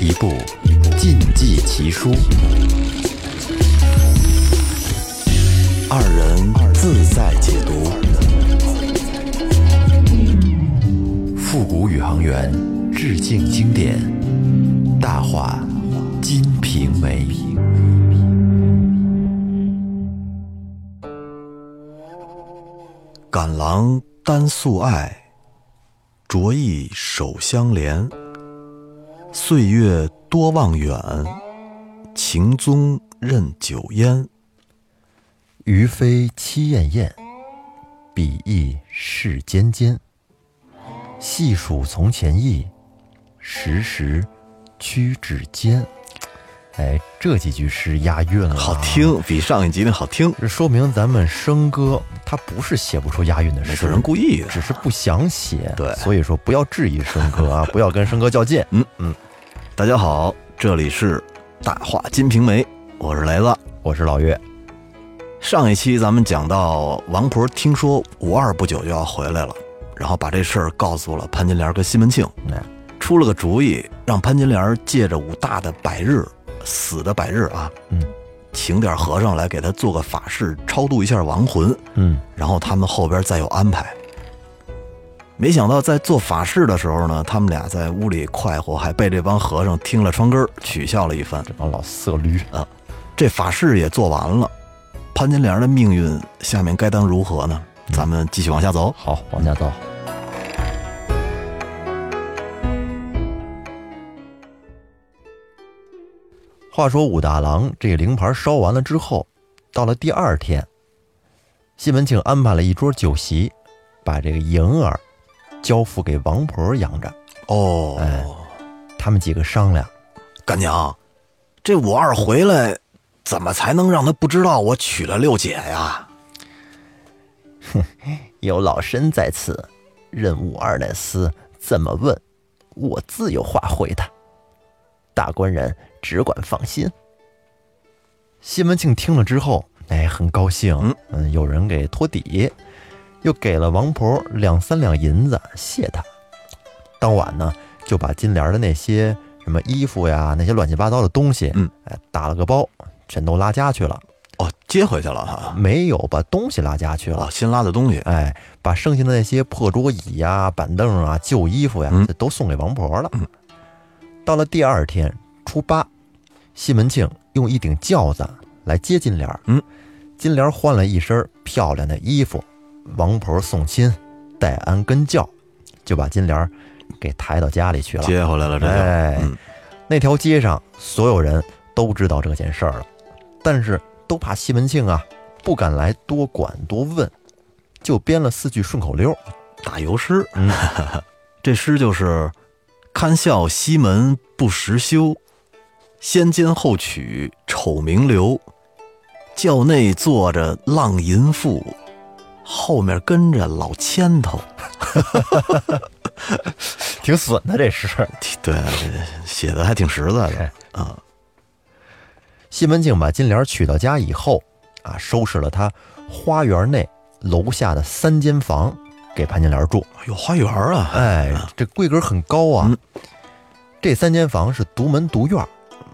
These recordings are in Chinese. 一部禁忌奇书，二人自在解读。复古宇航员致敬经典，大话金瓶梅。赶郎单素爱，着意手相连。岁月多望远，情踪任酒烟。余飞妻艳艳，比翼世间间。细数从前意，时时屈指间。哎，这几句诗押韵了，好听，比上一集的好听。这说明咱们笙歌它不是写不出押韵的诗，没有人故意的，只是不想写。对，所以说不要质疑笙歌啊，不要跟笙歌较劲。大家好，这里是大话金瓶梅，我是雷子，我是老岳。上一期咱们讲到王婆听说吴二不久就要回来了，然后把这事儿告诉了潘金莲跟西门庆，出了个主意，让潘金莲借着武大的百日，死的百日啊，请点和尚来给他做个法事，超度一下亡魂，然后他们后边再有安排。没想到在做法事的时候呢，他们俩在屋里快活，还被这帮和尚听了窗根取笑了一番，这帮老色驴啊！这法事也做完了，潘金莲的命运下面该当如何呢？咱们继续往下走。好，往下走。话说武大郎这灵牌烧完了之后，到了第二天，西门庆安排了一桌酒席，把这个银儿交付给王婆养着。哦，哎，他们几个商量，干娘，这武二回来，怎么才能让他不知道我娶了六姐呀？有老身在此，任武二那厮怎么问，我自有话回答。大官人只管放心。西门庆听了之后，哎，很高兴，有人给托底，又给了王婆2-3两银子谢他。当晚呢，就把金莲的那些什么衣服呀，那些乱七八糟的东西，打了个包，全都拉家去了。哦，接回去了哈？没有，把东西拉家去了。哦，新拉的东西。哎，把剩下的那些破桌椅呀、板凳啊、旧衣服呀，都送给王婆了。到了第二天初八，西门庆用一顶轿子来接金莲。金莲换了一身漂亮的衣服，王婆送亲，戴安跟轿，就把金莲给抬到家里去了，接回来了。那条街上所有人都知道这件事儿了，但是都怕西门庆啊，不敢来多管多问，就编了4句顺口溜，打油诗。这诗就是。堪笑西门不识羞，先奸后娶丑名流。轿内坐着浪淫妇，后面跟着老千头。挺损的这诗，对，写的还挺实在的啊。西门庆把金莲娶到家以后啊，收拾了他花园内楼下的3间房。给潘金莲住。有花园啊，哎，这规格很高啊。这3间房是独门独院，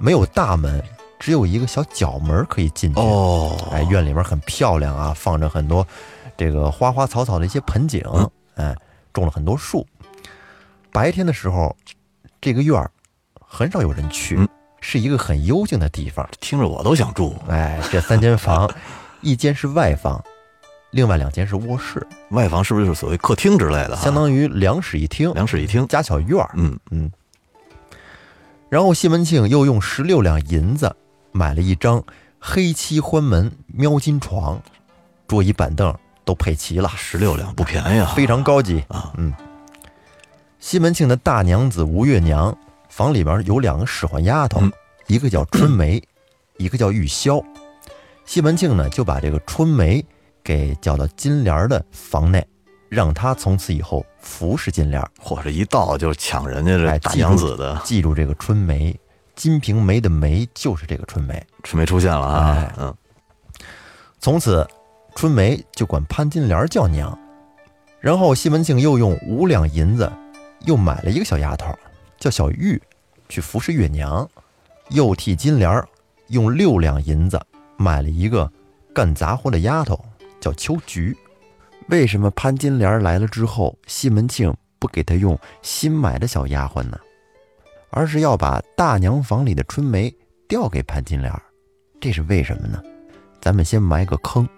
没有大门，只有一个小角门可以进去。哎，院里面很漂亮啊，放着很多这个花花草草的一些盆景，哎，种了很多树。白天的时候，这个院很少有人去，是一个很幽静的地方。听着我都想住。哎，这3间房，一间是外房。另外2间是卧室，外房是不是就是所谓客厅之类的？相当于2室1厅，2室1厅加小院。然后西门庆又用16两银子买了一张黑漆欢门喵金床，桌椅板凳都配齐了，16两不便宜啊，非常高级啊。西门庆的大娘子吴月娘房里边有2个使唤丫头，一个叫春梅，一个叫玉箫。西门庆呢就把这个春梅。给叫到金莲的房内，让他从此以后服侍金莲。嚯，这一到就抢人家这大娘子的。记住这个春梅，金瓶梅的梅就是这个春梅。春梅出现了啊！从此春梅就管潘金莲叫娘。然后西门庆又用5两银子，又买了一个小丫头，叫小玉去服侍月娘，又替金莲用6两银子买了一个干杂活的丫头叫秋菊。为什么潘金莲来了之后，西门庆不给她用新买的小丫鬟呢？而是要把大娘房里的春梅调给潘金莲，这是为什么呢？咱们先埋个坑。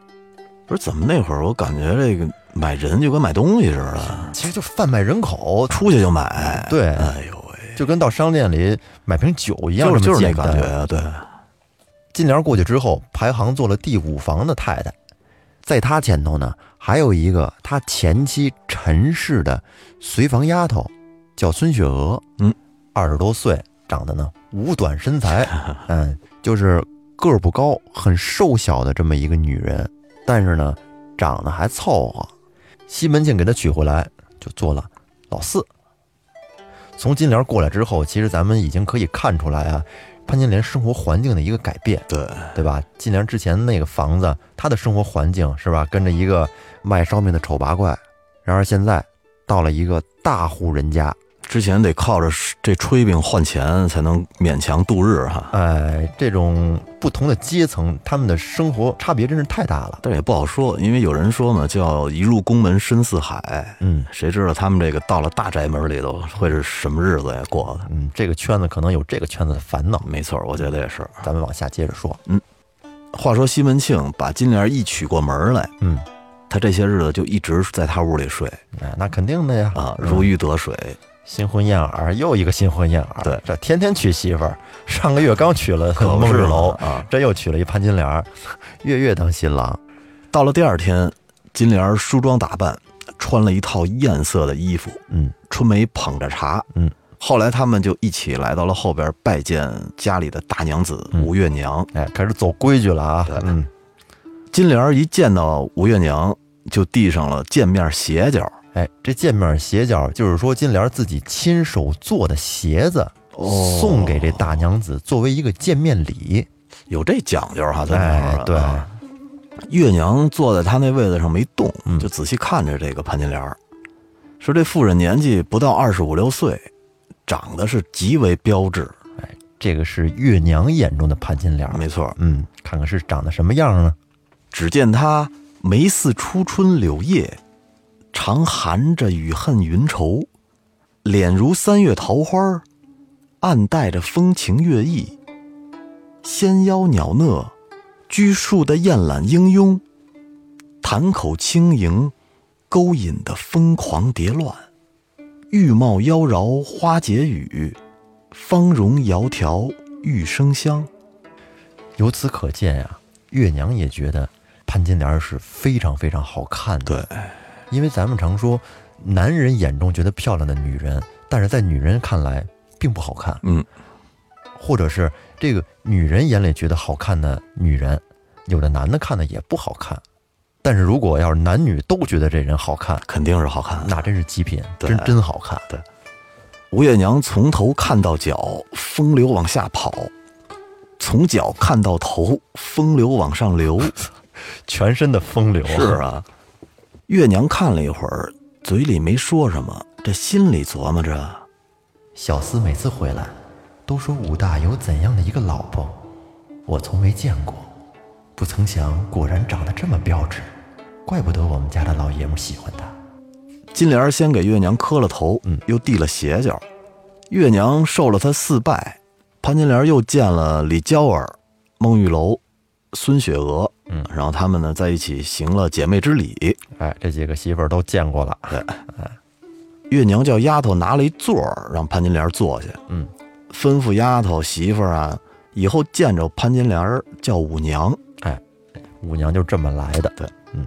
不是，怎么那会儿我感觉这个买人就跟买东西似的，其实就贩卖人口，出去就买。对，哎呦喂，就跟到商店里买瓶酒一样，就是那感觉。对，金莲过去之后，排行做了第5房的太太，在她前头呢，还有一个她前妻陈氏的随房丫头，叫孙雪娥。嗯，20多岁，长得呢五短身材，就是个不高，很瘦小的这么一个女人，但是呢，长得还凑合。西门庆给她娶回来，就做了老四。从金莲过来之后，其实咱们已经可以看出来啊，潘金莲生活环境的一个改变，对吧？金莲之前那个房子，她的生活环境是吧，跟着一个卖烧饼的丑八怪，然而现在到了一个大户人家，之前得靠着这炊饼换钱才能勉强度日哈。哎，这种不同的阶层，他们的生活差别真是太大了。但也不好说，因为有人说嘛，叫一入宫门深似海。嗯，谁知道他们这个到了大宅门里头会是什么日子呀过的？嗯，这个圈子可能有这个圈子的烦恼。没错，我觉得也是。咱们往下接着说。嗯，话说西门庆把金莲一娶过门来，嗯，他这些日子就一直在他屋里睡。哎，那肯定的呀。啊，如鱼得水。新婚燕尔，又一个新婚燕尔。对，这天天娶媳妇儿，上个月刚娶了孟日楼啊，这又娶了一潘金莲，月月当新郎。到了第2天，金莲梳妆打扮，穿了一套艳色的衣服。嗯，春梅捧着茶。嗯，后来他们就一起来到了后边拜见家里的大娘子吴月娘。哎，开始走规矩了啊。嗯，金莲一见到吴月娘，就递上了见面鞋脚。哎，这见面鞋脚就是说金莲自己亲手做的鞋子，送给这大娘子作为一个见面礼，有这讲究哈。哎，对，月娘坐在她那位子上没动，就仔细看着这个潘金莲，说这妇人年纪不到25、6岁，长得是极为标致。哎，这个是月娘眼中的潘金莲，没错。嗯，看看是长得什么样呢？只见她眉似初春柳叶。常含着雨恨云愁，脸如3月桃花，暗带着风情月意，纤腰袅娜，拘束的艳懒英慵，潭口轻盈，勾引的疯狂蝶乱，玉貌妖娆花解语，芳容窈窕玉生香。由此可见呀，月娘也觉得潘金莲是非常非常好看的。对。因为咱们常说男人眼中觉得漂亮的女人，但是在女人看来并不好看。嗯，或者是这个女人眼里觉得好看的女人，有的男的看的也不好看，但是如果要是男女都觉得这人好看，肯定是好看，那真是极品。真好看。对，吴月娘从头看到脚，风流往下跑，从脚看到头，风流往上流。全身的风流。是啊。月娘看了一会儿，嘴里没说什么，这心里琢磨着，小厮每次回来都说武大有怎样的一个老婆，我从没见过，不曾想果然长得这么标致，怪不得我们家的老爷们喜欢他。金莲先给月娘磕了头，又递了鞋脚。月娘受了他4拜。潘金莲又见了李娇儿、孟玉楼、孙雪娥，然后他们呢在一起行了姐妹之礼。哎，这几个媳妇儿都见过了。对，月娘叫丫头拿了一座让潘金莲坐下。嗯，吩咐丫头媳妇儿啊，以后见着潘金莲叫五娘。哎，五娘就这么来的。对，嗯，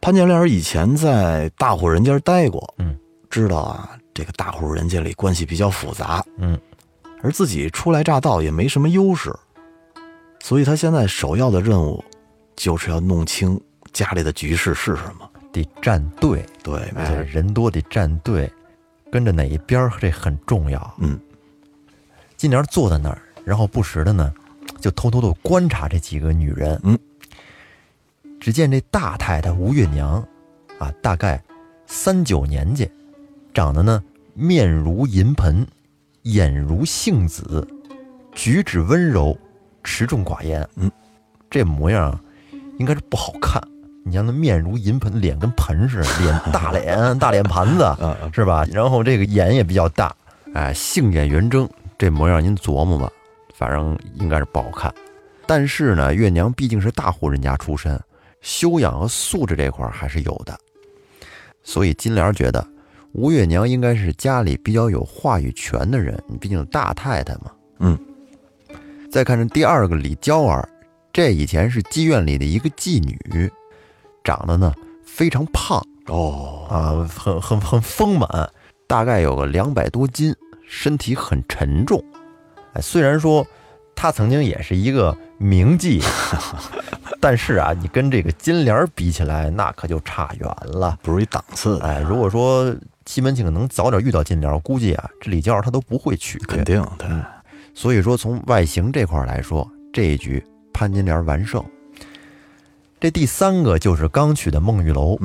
潘金莲以前在大户人家待过，知道啊，这个大户人家里关系比较复杂，而自己初来乍到也没什么优势。所以他现在首要的任务就是要弄清家里的局势是什么，得站队。对，人多得站队，跟着哪一边这很重要。嗯，金莲坐在那儿，然后不时的呢就偷偷的观察这几个女人。嗯，只见这大太太吴月娘啊，大概39年纪，长得呢面如银盆，俨如杏子，举止温柔，持重寡言。这模样应该是不好看。你像他面如银盆，脸跟盆似的，脸大脸大脸盘子是吧？然后这个眼也比较大，哎，杏眼圆睁，这模样您琢磨吧，反正应该是不好看。但是呢，月娘毕竟是大户人家出身，修养和素质这块还是有的，所以金莲觉得吴月娘应该是家里比较有话语权的人，你毕竟大太太嘛。再看这第二个李娇儿，这以前是妓院里的一个妓女，长得呢非常胖很丰满，大概有个200多斤，身体很沉重。哎，虽然说她曾经也是一个名妓，但是啊，你跟这个金莲比起来，那可就差远了，不是一档次。哎，如果说西门庆能早点遇到金莲，估计啊，这李娇儿他都不会娶，肯定的。所以说，从外形这块来说，这一局潘金莲完胜。这第三个就是刚娶的孟玉楼，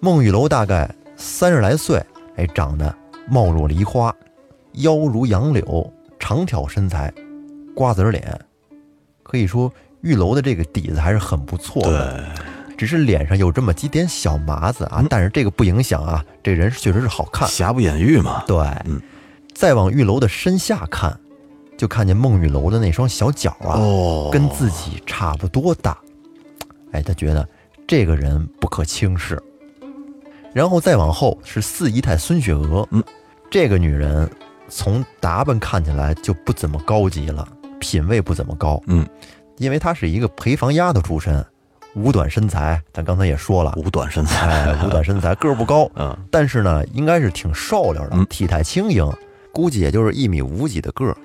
孟玉楼大概30来岁，哎，长得貌若梨花，腰如杨柳，长条身材，瓜子脸，可以说玉楼的这个底子还是很不错的，只是脸上有这么几点小麻子啊，但是这个不影响啊，这人确实是好看，瑕不掩瑜嘛。对，再往玉楼的身下看，就看见孟玉楼的那双小脚啊，跟自己差不多大。哎，他觉得这个人不可轻视。然后再往后是四姨太孙雪娥，这个女人从打扮看起来就不怎么高级了，品位不怎么高，因为她是一个陪房丫头出身，五短身材，咱刚才也说了，五短身材，个儿不高，但是呢，应该是挺瘦溜的，体态轻盈，估计也就是1.5米的个儿。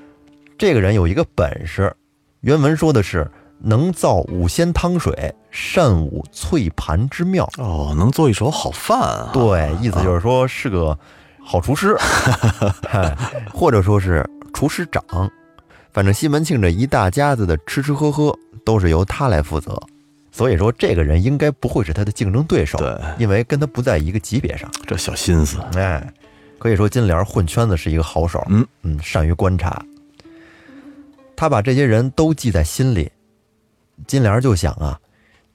这个人有一个本事，原文说的是能造5仙汤水，善舞翠盘之妙。能做一手好饭啊。对，意思就是说是个好厨师，或者说是厨师长。反正西门庆这一大家子的吃吃喝喝都是由他来负责，所以说这个人应该不会是他的竞争对手，对，因为跟他不在一个级别上。这小心思，哎，可以说金莲混圈子是一个好手，善于观察。他把这些人都记在心里，金莲就想啊，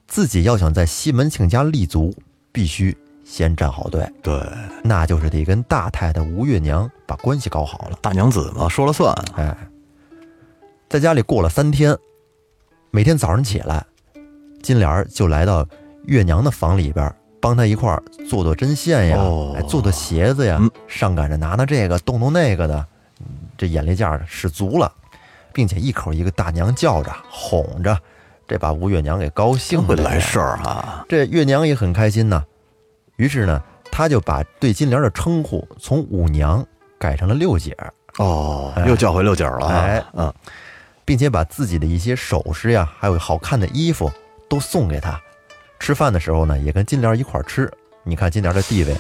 自己要想在西门庆家立足，必须先站好队。对，那就是得跟大太太吴月娘把关系搞好了，大娘子嘛，说了算。哎，在家里过了3天，每天早上起来，金莲就来到月娘的房里边，帮她一块儿做做针线呀，做做鞋子呀，上赶着拿拿这个，动动那个的，这眼力劲儿使足了，并且一口一个大娘叫着哄着。这把吴月娘给高兴了，会来事儿啊！这月娘也很开心呢。于是呢，她就把对金莲的称呼从5娘改成了6姐。又叫回6姐了。并且把自己的一些首饰呀，还有好看的衣服都送给她。吃饭的时候呢，也跟金莲一块吃。你看金莲的地位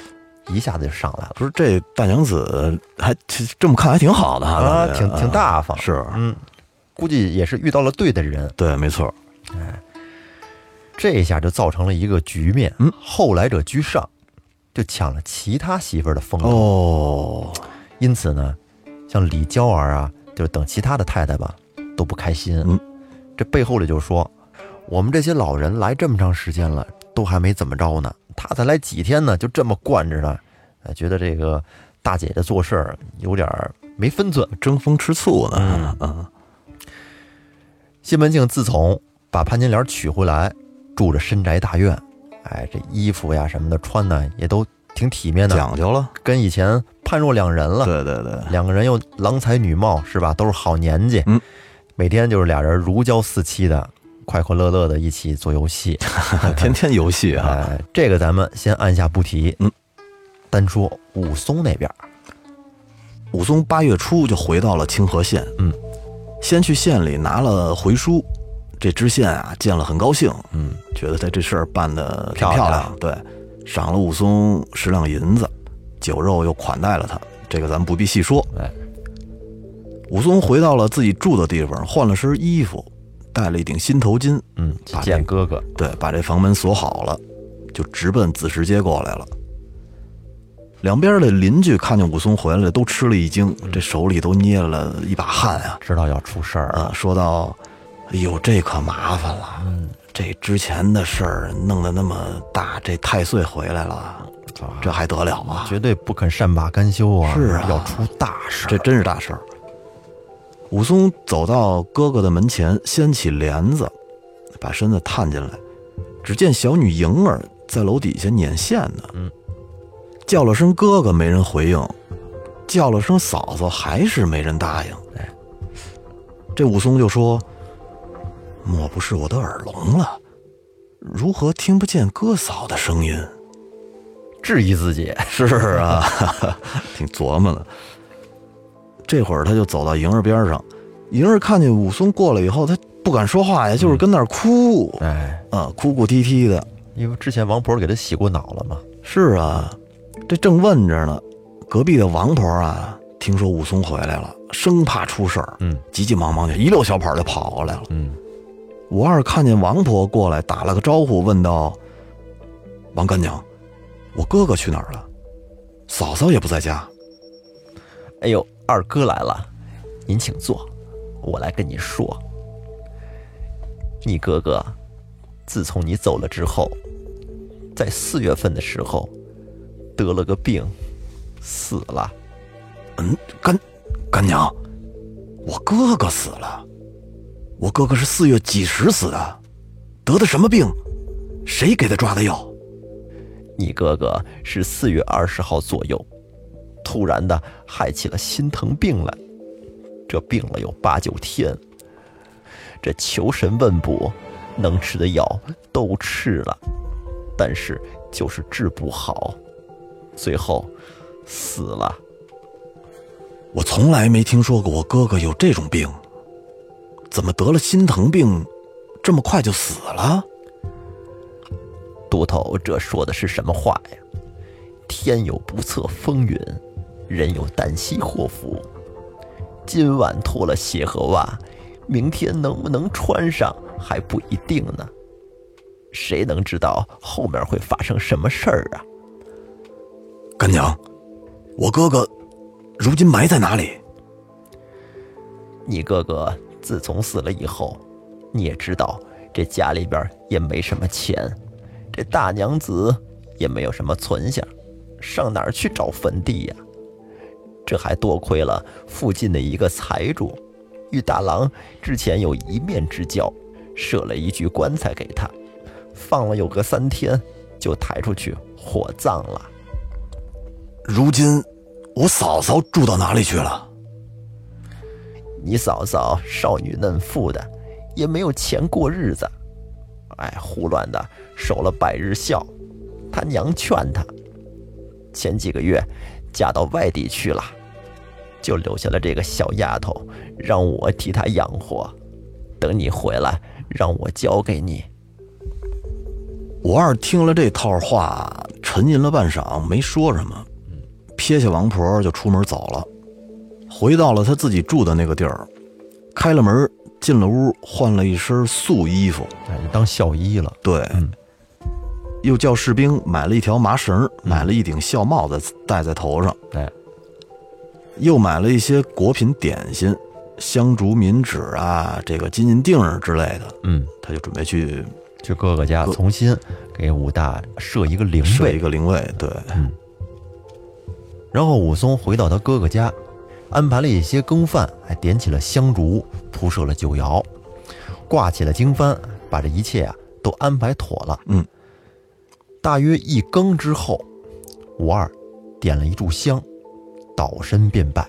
一下子就上来了。不是，这大娘子还这么看还挺好的啊，挺大方。估计也是遇到了对的人。对，没错。哎，这一下就造成了一个局面，后来者居上，就抢了其他媳妇儿的风头。因此呢，像李娇儿啊，就是等其他的太太吧，都不开心。这背后里就说，我们这些老人来这么长时间了，都还没怎么着呢，他才来几天呢，就这么惯着呢，觉得这个大姐姐做事儿有点没分寸，争风吃醋呢。西门庆自从把潘金莲娶回来，住着深宅大院，哎，这衣服呀什么的穿的也都挺体面的，讲究了，跟以前判若两人了。对，两个人又郎才女貌，是吧？都是好年纪，每天就是俩人如胶似漆的，快快乐乐的一起做游戏，天天游戏啊。哎，这个咱们先按下不提。单说武松那边，武松8月初就回到了清河县。先去县里拿了回书，这知县啊见了很高兴，觉得他这事儿办得挺漂亮，对，赏了武松10两银子，酒肉又款待了他，这个咱们不必细说。武松回到了自己住的地方，换了身衣服，戴了一顶新头巾，见哥哥，对，把这房门锁好了，就直奔子时街过来了。两边的邻居看见武松回来了，都吃了一惊，这手里都捏了一把汗啊，知道要出事儿啊。说到，哎呦，这可麻烦了，这之前的事儿弄得那么大，这太岁回来了，这还得了啊？绝对不肯善罢甘休啊！是啊，要出大事，这真是大事儿。武松走到哥哥的门前，掀起帘子，把身子探进来，只见小女莹儿在楼底下捻线呢。叫了声哥哥，没人回应；叫了声嫂嫂，还是没人答应。这武松就说：“莫不是我的耳聋了？如何听不见哥嫂的声音？”质疑自己。是啊，挺琢磨的。这会儿他就走到莹儿边上，莹儿看见武松过来以后，他不敢说话呀，就是跟那儿哭，哭哭啼啼的，因为之前王婆给他洗过脑了嘛。是啊，这正问着呢，隔壁的王婆啊，听说武松回来了，生怕出事儿，急急忙忙就一溜小跑就跑过来了。武二看见王婆过来，打了个招呼，问道：“王干娘，我哥哥去哪儿了？嫂嫂也不在家。”哎呦，二哥来了，您请坐，我来跟你说。你哥哥自从你走了之后，在4月份的时候得了个病，死了。干娘，我哥哥死了？我哥哥是4月几时死的？得的什么病？谁给他抓的药？你哥哥是4月20号左右突然的害起了心疼病来，这病了有8、9天，这求神问卜，能吃的药都吃了，但是就是治不好，最后死了。我从来没听说过我哥哥有这种病，怎么得了心疼病，这么快就死了？都头，这说的是什么话呀？天有不测风云，人有旦夕祸福。今晚脱了鞋和袜，明天能不能穿上还不一定呢。谁能知道后面会发生什么事儿啊？干娘，我哥哥如今埋在哪里？你哥哥自从死了以后，你也知道，这家里边也没什么钱，这大娘子也没有什么存下，上哪儿去找坟地呀？这还多亏了附近的一个财主，玉大郎之前有一面之交，设了一具棺材给他，放了有个3天，就抬出去火葬了。如今我嫂嫂住到哪里去了？你嫂嫂少女嫩妇的，也没有钱过日子，胡乱的守了100日孝。他娘劝他，前几个月嫁到外地去了，就留下了这个小丫头，让我替她养活，等你回来让我交给你。武二听了这套话，沉吟了半晌，没说什么，撇下王婆就出门走了，回到了他自己住的那个地儿，开了门，进了屋，换了一身素衣服，当孝衣了。对，又叫士兵买了一条麻绳，买了一顶孝帽子戴在头上，又买了一些果品点心，香烛冥纸啊，这个金银锭之类的。他就准备去哥哥家重新给武大设一个灵位，对。然后武松回到他哥哥家，安排了一些羹饭，还点起了香烛，铺设了酒肴，挂起了经幡，把这一切都安排妥了。大约1更之后，武二点了一炷香，倒身便拜。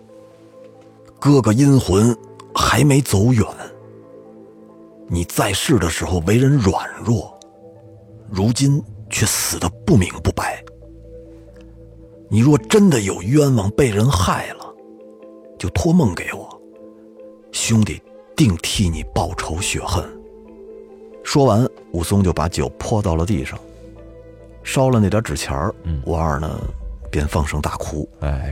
哥哥阴魂还没走远，你在世的时候为人软弱，如今却死得不明不白。你若真的有冤枉被人害了，就托梦给我，兄弟定替你报仇雪恨。说完，武松就把酒泼到了地上，烧了那点纸钱儿，武二呢便放声大哭。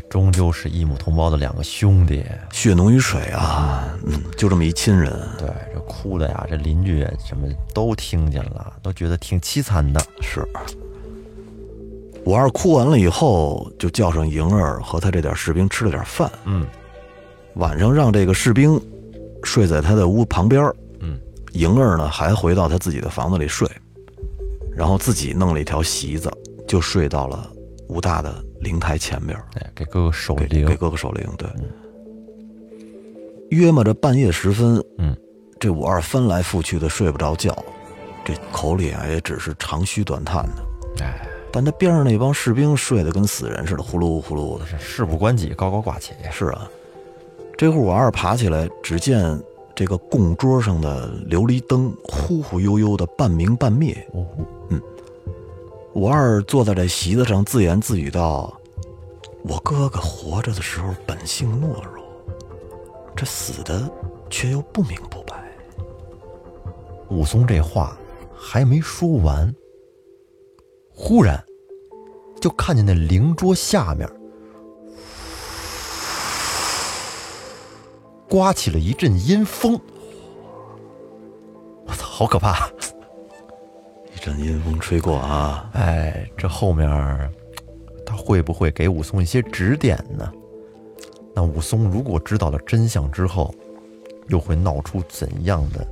终究是异母同胞的两个兄弟，血浓于水啊。就这么一亲人。对，这哭的呀，这邻居什么都听见了，都觉得挺凄惨的。是。我二哭完了以后，就叫上莹儿和他这点士兵吃了点饭。嗯，晚上让这个士兵睡在他的屋旁边。嗯，莹儿呢还回到他自己的房子里睡，然后自己弄了一条席子，就睡到了吴大的灵台前边。哎，给哥哥守灵，给哥哥守灵。对，约摸着半夜时分，嗯，这武二翻来覆去的睡不着觉，这口里啊也只是长吁短叹的。哎。但他边上那帮士兵睡得跟死人似的，呼噜呼噜的。事不关己，高高挂起。是啊，这会儿我二爬起来，只见这个供桌上的琉璃灯忽忽悠悠的半明半灭。哦，嗯，我二坐在这席子上自言自语道：“我哥哥活着的时候本性懦弱，这死的却又不明不白。”武松这话还没说完。忽然就看见那灵桌下面刮起了一阵阴风。我操，好可怕。一阵阴风吹过啊。哎，这后面他会不会给武松一些指点呢？那武松如果知道了真相之后，又会闹出怎样的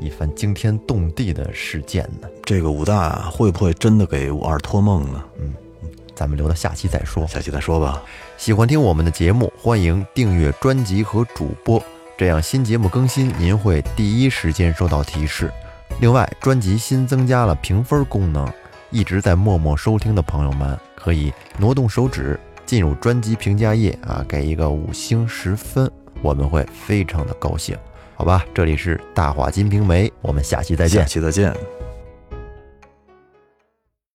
一番惊天动地的事件呢？这个武大会不会真的给武二托梦呢？嗯，咱们留到下期再说。下期再说吧。喜欢听我们的节目，欢迎订阅专辑和主播，这样新节目更新您会第一时间收到提示。另外，专辑新增加了评分功能，一直在默默收听的朋友们可以挪动手指进入专辑评价页啊，给一个5星10分，我们会非常的高兴。好吧，这里是大话金瓶梅，我们下期再见。下期再见。